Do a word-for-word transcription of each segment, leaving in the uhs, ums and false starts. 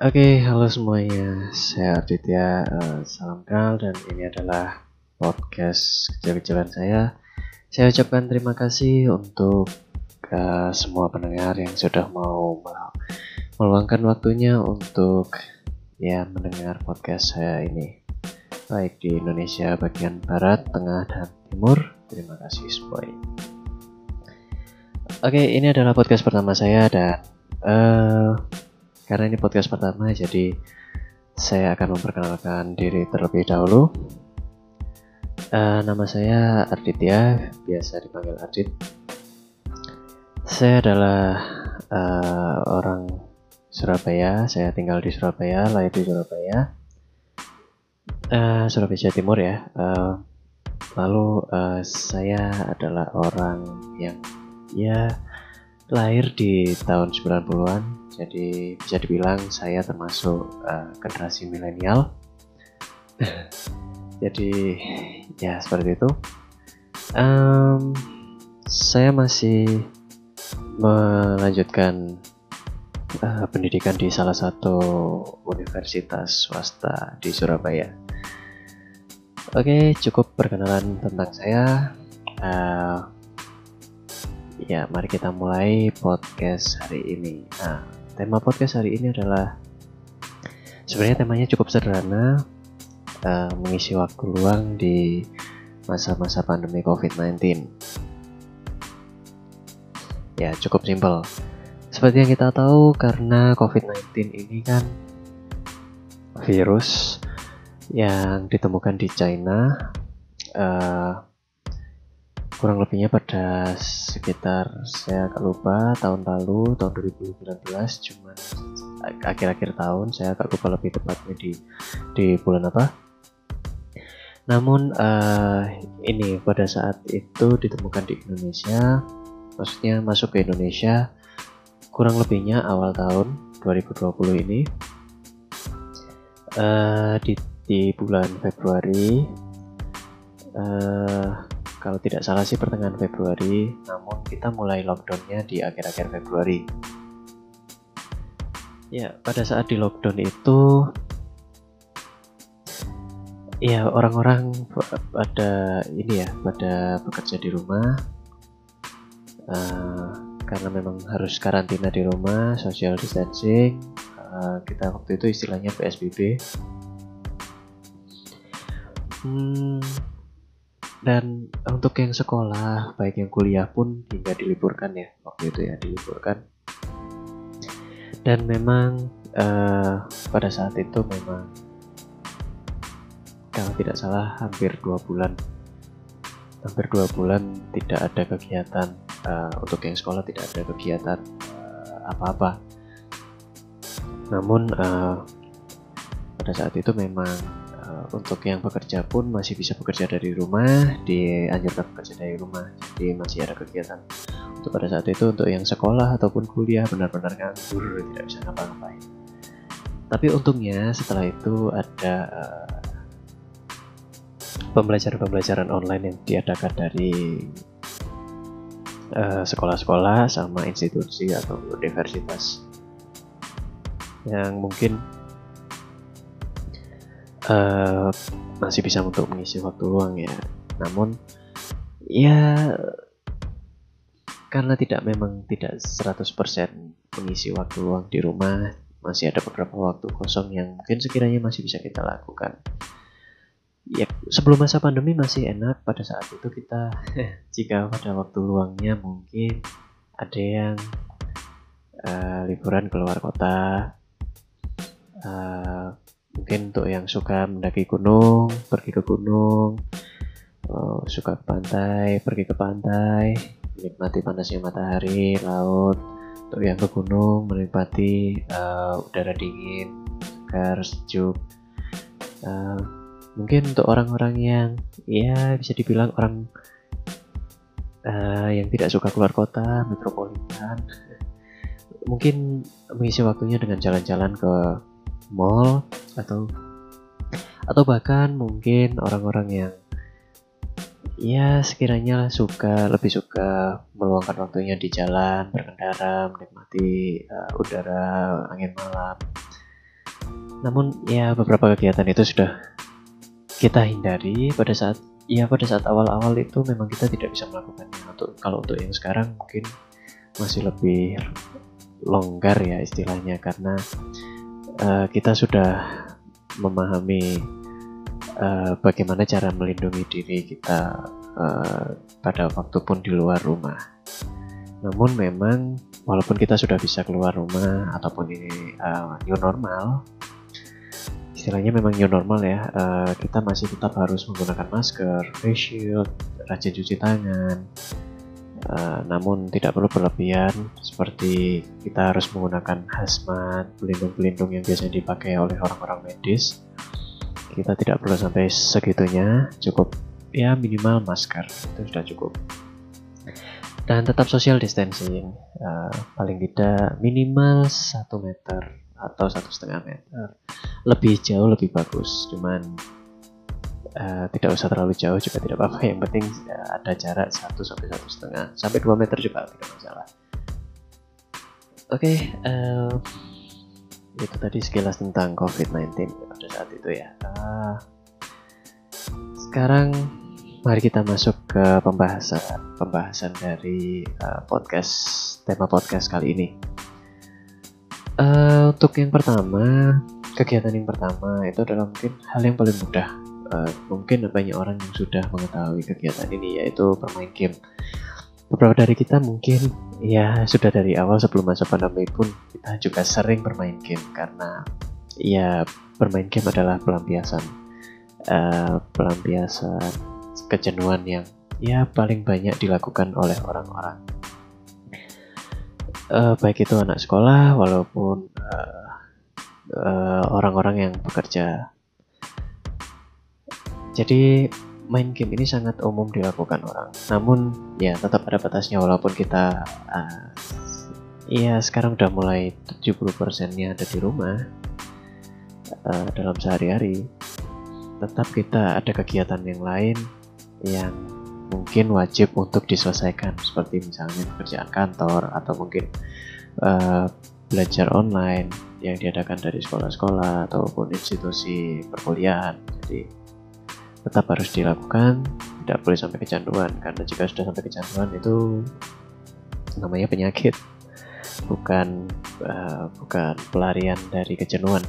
Oke, okay, halo semuanya, saya Arditya, uh, salam kenal, dan ini adalah podcast kejauh-kejauhan saya. Saya ucapkan terima kasih untuk uh, semua pendengar yang sudah mau meluangkan waktunya untuk ya mendengar podcast saya ini, baik di Indonesia bagian barat, tengah, dan timur. Terima kasih, Spoy. Oke, okay, ini adalah podcast pertama saya dan uh, Karena ini podcast pertama, jadi saya akan memperkenalkan diri terlebih dahulu. Uh, nama saya Arditya, biasa dipanggil Ardit. Saya adalah uh, orang Surabaya, saya tinggal di Surabaya, lahir di Surabaya, uh, Surabaya Timur ya. Uh, lalu uh, saya adalah orang yang ya lahir di tahun sembilan puluhan. Jadi bisa dibilang saya termasuk uh, generasi milenial. Jadi ya seperti itu. Um, saya masih melanjutkan uh, pendidikan di salah satu universitas swasta di Surabaya. Oke, cukup perkenalan tentang saya. Uh, ya, mari kita mulai podcast hari ini. Nah, tema podcast hari ini adalah sebenarnya temanya cukup sederhana, uh, mengisi waktu luang di masa-masa pandemi covid sembilan belas. Ya, cukup simpel. Seperti yang kita tahu, karena covid sembilan belas ini kan virus yang ditemukan di China, uh, kurang lebihnya pada sekitar, saya agak lupa, tahun lalu, tahun dua ribu sembilan belas, cuman akhir-akhir tahun, saya agak lupa lebih tepatnya di di bulan apa. Namun uh, ini pada saat itu ditemukan di Indonesia, maksudnya masuk ke Indonesia kurang lebihnya awal tahun dua ribu dua puluh ini, uh, di, di bulan Februari, uh, kalau tidak salah sih pertengahan Februari, namun kita mulai lockdownnya di akhir-akhir Februari. Ya, pada saat di lockdown itu, ya orang-orang pada ini ya, pada bekerja di rumah, uh, karena memang harus karantina di rumah, social distancing. Uh, kita waktu itu istilahnya P S B B. Hmm. Dan untuk yang sekolah, baik yang kuliah pun hingga diliburkan ya, waktu itu ya diliburkan. Dan memang uh, pada saat itu memang kalau tidak salah hampir dua bulan hampir dua bulan tidak ada kegiatan, uh, untuk yang sekolah tidak ada kegiatan uh, apa-apa. Namun uh, pada saat itu memang untuk yang bekerja pun masih bisa bekerja dari rumah, dianjurkan bekerja dari rumah, jadi masih ada kegiatan. Untuk pada saat itu untuk yang sekolah ataupun kuliah benar-benar nganggur, tidak bisa ngapa-ngapain. Tapi untungnya setelah itu ada uh, pembelajaran-pembelajaran online yang diadakan dari uh, sekolah-sekolah sama institusi atau universitas, yang mungkin Uh, masih bisa untuk mengisi waktu luang ya. Namun ya karena tidak memang tidak seratus persen mengisi waktu luang di rumah, masih ada beberapa waktu kosong yang mungkin sekiranya masih bisa kita lakukan. Ya, sebelum masa pandemi masih enak, pada saat itu kita jika pada waktu luangnya mungkin ada yang uh, liburan keluar kota, uh, mungkin untuk yang suka mendaki gunung, pergi ke gunung, oh, suka ke pantai, pergi ke pantai, menikmati panasnya matahari, laut. Untuk yang ke gunung, menikmati uh, udara dingin, segar, sejuk. Uh, mungkin untuk orang-orang yang, ya bisa dibilang orang uh, yang tidak suka keluar kota, metropolitan, mungkin mengisi waktunya dengan jalan-jalan ke mall, atau atau bahkan mungkin orang-orang yang ya sekiranya suka lebih suka meluangkan waktunya di jalan, berkendara, menikmati uh, udara, angin malam, Namun ya beberapa kegiatan itu sudah kita hindari pada saat ya pada saat awal-awal itu memang kita tidak bisa melakukannya. Untuk kalau untuk yang sekarang mungkin masih lebih longgar ya istilahnya, karena uh, kita sudah memahami uh, bagaimana cara melindungi diri kita uh, pada waktu pun di luar rumah. Namun memang walaupun kita sudah bisa keluar rumah ataupun ini uh, new normal, istilahnya memang new normal ya, uh, kita masih tetap harus menggunakan masker, face shield, rajin cuci tangan. Uh, namun tidak perlu berlebihan seperti kita harus menggunakan hazmat, pelindung-pelindung yang biasanya dipakai oleh orang-orang medis. Kita tidak perlu sampai segitunya, cukup ya minimal masker itu sudah cukup. Dan tetap social distancing, uh, paling tidak minimal satu meter atau satu koma lima meter. Lebih jauh lebih bagus, cuman Uh, tidak usah terlalu jauh juga tidak apa-apa, yang penting uh, ada jarak satu sampai satu koma lima sampai dua meter juga tidak masalah. Oke, okay, uh, itu tadi sekilas tentang covid sembilan belas pada saat itu ya. Uh, sekarang mari kita masuk ke pembahasan pembahasan dari uh, podcast tema podcast kali ini. Uh, untuk yang pertama, kegiatan yang pertama itu adalah mungkin hal yang paling mudah. Uh, mungkin banyak orang yang sudah mengetahui kegiatan ini, yaitu bermain game. Beberapa dari kita mungkin ya sudah dari awal sebelum masa pandemi pun kita juga sering bermain game, karena ya bermain game adalah pelampiasan uh, pelampiasan kejenuhan yang ya paling banyak dilakukan oleh orang-orang, uh, baik itu anak sekolah walaupun uh, uh, orang-orang yang bekerja. Jadi main game ini sangat umum dilakukan orang. Namun ya tetap ada batasnya, walaupun kita uh, ya sekarang udah mulai tujuh puluh persennya ada di rumah uh, dalam sehari-hari, tetap kita ada kegiatan yang lain yang mungkin wajib untuk diselesaikan, seperti misalnya pekerjaan kantor atau mungkin uh, belajar online yang diadakan dari sekolah-sekolah ataupun institusi perkuliahan. Jadi tetap harus dilakukan, tidak boleh sampai kecanduan, karena jika sudah sampai kecanduan itu namanya penyakit, bukan uh, bukan pelarian dari kejenuhan.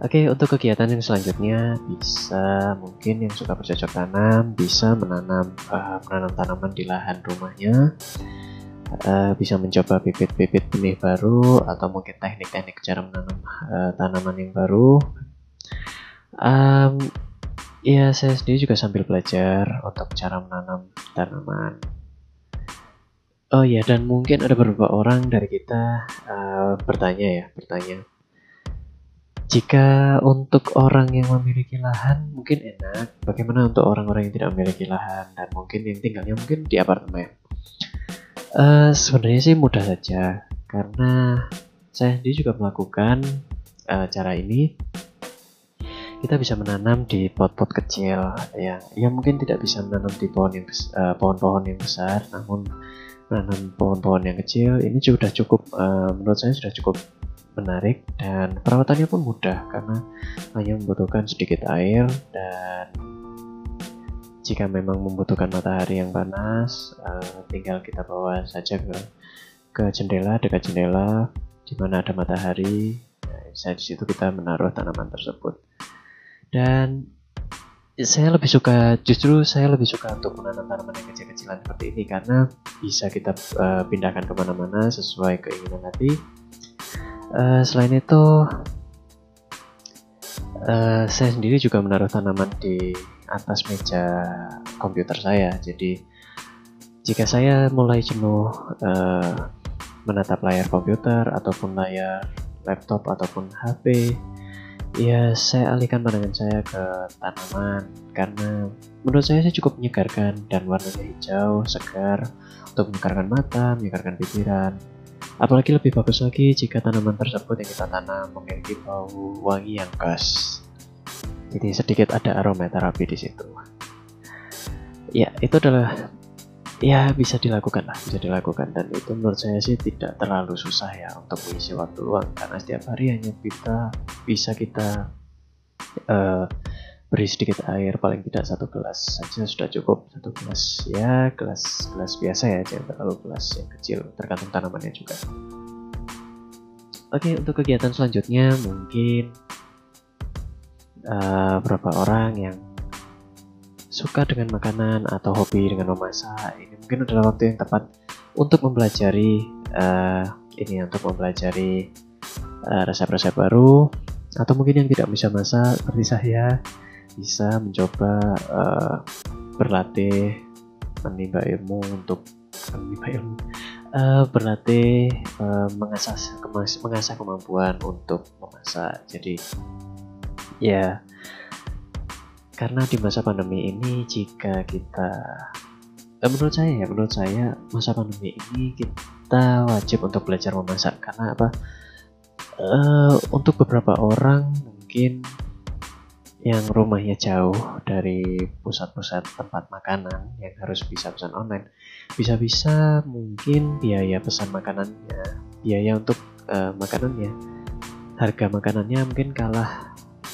Oke, untuk kegiatan yang selanjutnya bisa mungkin yang suka bercocok tanam bisa menanam uh, menanam tanaman di lahan rumahnya, uh, bisa mencoba bibit-bibit benih baru atau mungkin teknik-teknik cara menanam uh, tanaman yang baru. Um, ya saya sendiri juga sambil belajar untuk cara menanam tanaman. Oh ya, dan mungkin ada beberapa orang dari kita uh, bertanya ya, bertanya jika untuk orang yang memiliki lahan mungkin enak, bagaimana untuk orang-orang yang tidak memiliki lahan dan mungkin yang tinggalnya mungkin di apartemen? Uh, sebenarnya sih mudah saja, karena saya sendiri juga melakukan uh, cara ini. Kita bisa menanam di pot-pot kecil yang ya mungkin tidak bisa menanam di pohon yang uh, pohon-pohon yang besar, namun menanam pohon-pohon yang kecil ini sudah cukup uh, menurut saya sudah cukup menarik, dan perawatannya pun mudah karena hanya membutuhkan sedikit air, dan jika memang membutuhkan matahari yang panas uh, tinggal kita bawa saja ke ke jendela, dekat jendela di mana ada matahari. Nah, bisa di situ kita menaruh tanaman tersebut. Dan saya lebih suka, justru saya lebih suka untuk menanam tanaman yang kecil-kecilan seperti ini, karena bisa kita uh, pindahkan kemana-mana sesuai keinginan hati. Uh, selain itu, uh, saya sendiri juga menaruh tanaman di atas meja komputer saya. Jadi jika saya mulai jenuh uh, menatap layar komputer ataupun layar laptop ataupun H P, ya saya alihkan pandangan saya ke tanaman, karena menurut saya, saya cukup menyegarkan dan warnanya hijau, segar untuk menyegarkan mata, menyegarkan pikiran. Apalagi lebih bagus lagi jika tanaman tersebut yang kita tanam memiliki bau wangi yang khas. Jadi sedikit ada aromaterapi di situ. Ya, itu adalah ya bisa dilakukan lah, bisa dilakukan, dan itu menurut saya sih tidak terlalu susah ya untuk mengisi waktu luang, karena setiap hari hanya kita bisa kita uh, beri sedikit air, paling tidak satu gelas saja sudah cukup, satu gelas ya gelas gelas biasa ya, jangan terlalu gelas yang kecil, tergantung tanamannya juga. Oke, untuk kegiatan selanjutnya mungkin uh, beberapa orang yang suka dengan makanan atau hobi dengan memasak, ini mungkin adalah waktu yang tepat untuk mempelajari uh, ini untuk mempelajari uh, resep-resep baru, atau mungkin yang tidak bisa masak seperti saya bisa mencoba uh, berlatih menimba ilmu untuk menimba ilmu uh, berlatih uh, mengasah mengasah kemampuan untuk memasak. Jadi ya yeah, karena di masa pandemi ini jika kita, menurut saya ya, menurut saya masa pandemi ini kita wajib untuk belajar memasak, karena apa, uh, untuk beberapa orang mungkin yang rumahnya jauh dari pusat-pusat tempat makanan yang harus bisa pesan online, bisa-bisa mungkin biaya pesan makanannya, biaya untuk uh, makanannya, harga makanannya mungkin kalah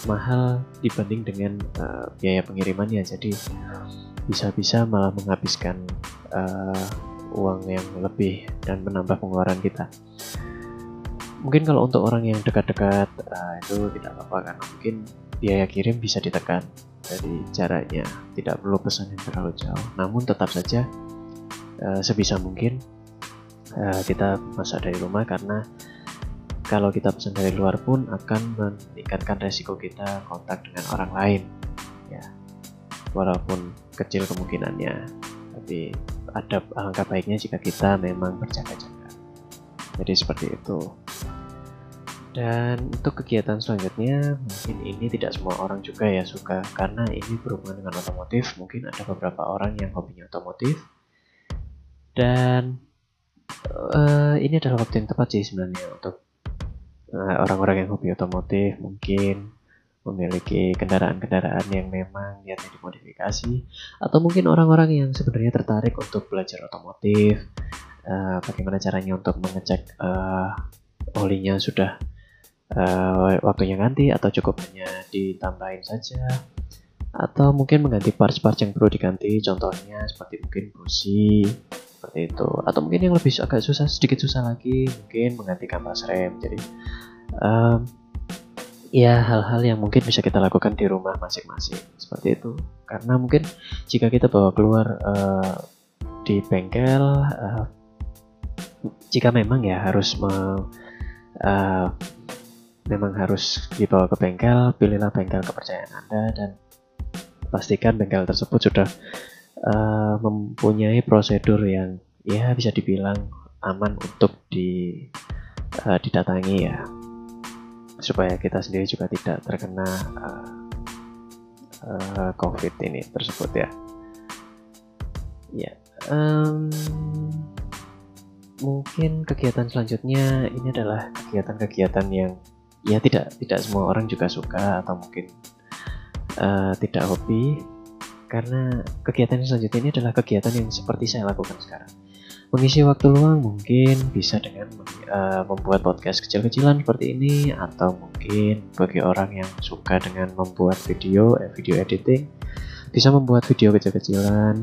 mahal dibanding dengan uh, biaya pengirimannya, jadi bisa-bisa malah menghabiskan uh, uang yang lebih dan menambah pengeluaran kita. Mungkin kalau untuk orang yang dekat-dekat uh, itu tidak apa-apa, karena mungkin biaya kirim bisa ditekan dari jaraknya, tidak perlu pesan yang terlalu jauh. Namun tetap saja uh, sebisa mungkin uh, kita masak dari rumah, karena kalau kita pesan dari luar pun akan meningkatkan resiko kita kontak dengan orang lain ya, walaupun kecil kemungkinannya, tapi ada alangkah baiknya jika kita memang berjaga-jaga. Jadi seperti itu. Dan untuk kegiatan selanjutnya mungkin ini tidak semua orang juga ya suka, karena ini berhubungan dengan otomotif. Mungkin ada beberapa orang yang hobinya otomotif, dan uh, ini adalah waktu yang tepat sih sebenarnya untuk orang-orang yang hobi otomotif, mungkin memiliki kendaraan-kendaraan yang memang niatnya dimodifikasi, atau mungkin orang-orang yang sebenarnya tertarik untuk belajar otomotif, uh, bagaimana caranya untuk mengecek uh, olinya sudah uh, waktunya ganti atau cukup hanya ditambahin saja, atau mungkin mengganti parts-parts yang perlu diganti, contohnya seperti mungkin busi, seperti itu. Atau mungkin yang lebih agak susah, sedikit susah lagi, mungkin mengganti kampas rem. Jadi um, ya hal-hal yang mungkin bisa kita lakukan di rumah masing-masing seperti itu, karena mungkin jika kita bawa keluar uh, di bengkel, uh, jika memang ya harus me, uh, memang harus dibawa ke bengkel, pilihlah bengkel kepercayaan Anda dan pastikan bengkel tersebut sudah Uh, mempunyai prosedur yang ya bisa dibilang aman untuk di, uh, didatangi ya, supaya kita sendiri juga tidak terkena uh, uh, COVID ini tersebut ya. Ya, um, mungkin kegiatan selanjutnya ini adalah kegiatan-kegiatan yang ya tidak tidak semua orang juga suka, atau mungkin uh, tidak hobi. Karena kegiatan selanjutnya ini adalah kegiatan yang seperti saya lakukan sekarang. Mengisi waktu luang mungkin bisa dengan uh, membuat podcast kecil-kecilan seperti ini, atau mungkin bagi orang yang suka dengan membuat video, eh, video editing, bisa membuat video kecil-kecilan,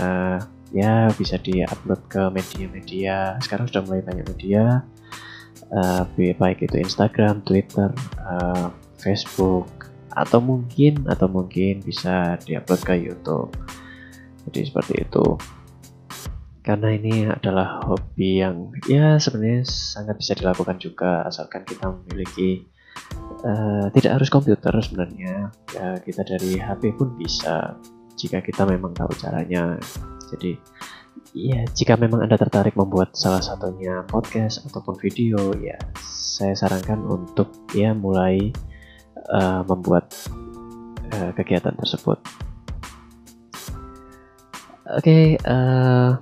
uh, ya bisa di-upload ke media-media. Sekarang sudah mulai banyak media, uh, baik itu Instagram, Twitter, uh, Facebook, atau mungkin atau mungkin bisa diupload ke YouTube. Jadi seperti itu. Karena ini adalah hobi yang ya sebenarnya sangat bisa dilakukan juga, asalkan kita memiliki uh, tidak harus komputer sebenarnya. Ya, kita dari H P pun bisa jika kita memang tahu caranya. Jadi ya jika memang Anda tertarik membuat salah satunya podcast ataupun video, ya saya sarankan untuk ya mulai Uh, membuat uh, kegiatan tersebut. Oke, okay, uh,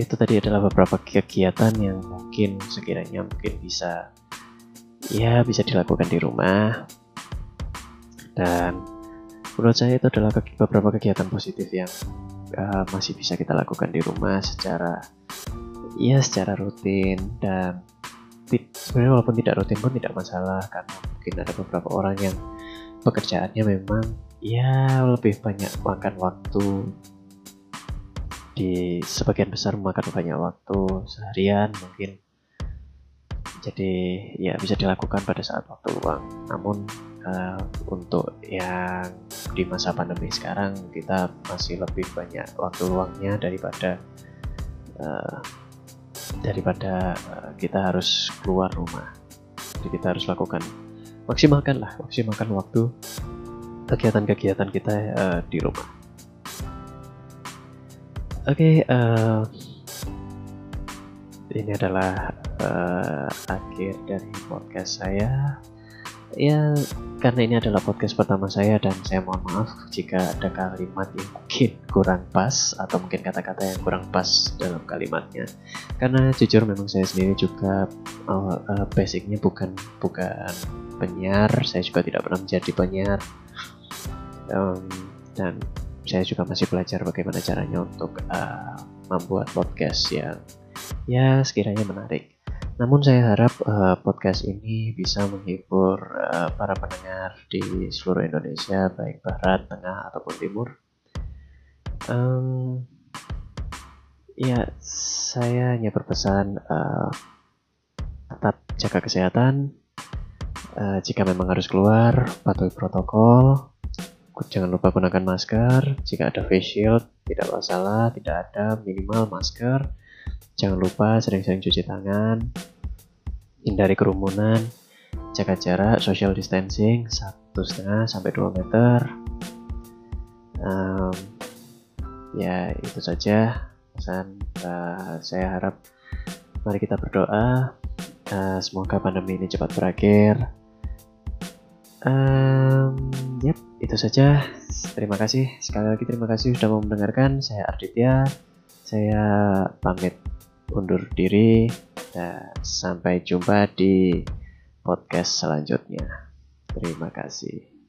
itu tadi adalah beberapa kegiatan yang mungkin sekiranya mungkin bisa ya bisa dilakukan di rumah, dan menurut saya itu adalah beberapa kegiatan positif yang uh, masih bisa kita lakukan di rumah secara ya secara rutin, dan t- sebenarnya walaupun tidak rutin pun tidak masalah, karena mungkin ada beberapa orang yang pekerjaannya memang ya lebih banyak makan waktu, di sebagian besar makan banyak waktu seharian mungkin, jadi ya bisa dilakukan pada saat waktu luang. Namun uh, untuk yang di masa pandemi sekarang kita masih lebih banyak waktu luangnya daripada uh, daripada uh, kita harus keluar rumah. Jadi kita harus lakukan maksimalkanlah maksimalkan waktu kegiatan-kegiatan kita uh, di rumah. Oke, okay, uh, ini adalah uh, akhir dari podcast saya. Ya, karena ini adalah podcast pertama saya, dan saya mohon maaf jika ada kalimat yang mungkin kurang pas atau mungkin kata-kata yang kurang pas dalam kalimatnya. Karena jujur memang saya sendiri juga uh, uh, basicnya bukan bukan penyiar, saya juga tidak pernah menjadi penyiar, um, dan saya juga masih belajar bagaimana caranya untuk uh, membuat podcast yang ya sekiranya menarik. Namun saya harap uh, podcast ini bisa menghibur uh, para pendengar di seluruh Indonesia, baik barat, tengah ataupun timur. Um, ya saya hanya berpesan uh, tetap jaga kesehatan. Uh, jika memang harus keluar, patuhi protokol. Jangan lupa gunakan masker. Jika ada face shield, tidak masalah. Tidak ada, minimal masker. Jangan lupa sering-sering cuci tangan, hindari kerumunan, jaga jarak, social distancing satu koma lima sampai dua meter. Um, ya itu saja pesan uh, saya. Harap mari kita berdoa uh, semoga pandemi ini cepat berakhir. Um, yep, itu saja. Terima kasih sekali lagi, terima kasih sudah mau mendengarkan. Saya Arditya, saya pamit undur diri, dan sampai jumpa di podcast selanjutnya. Terima kasih.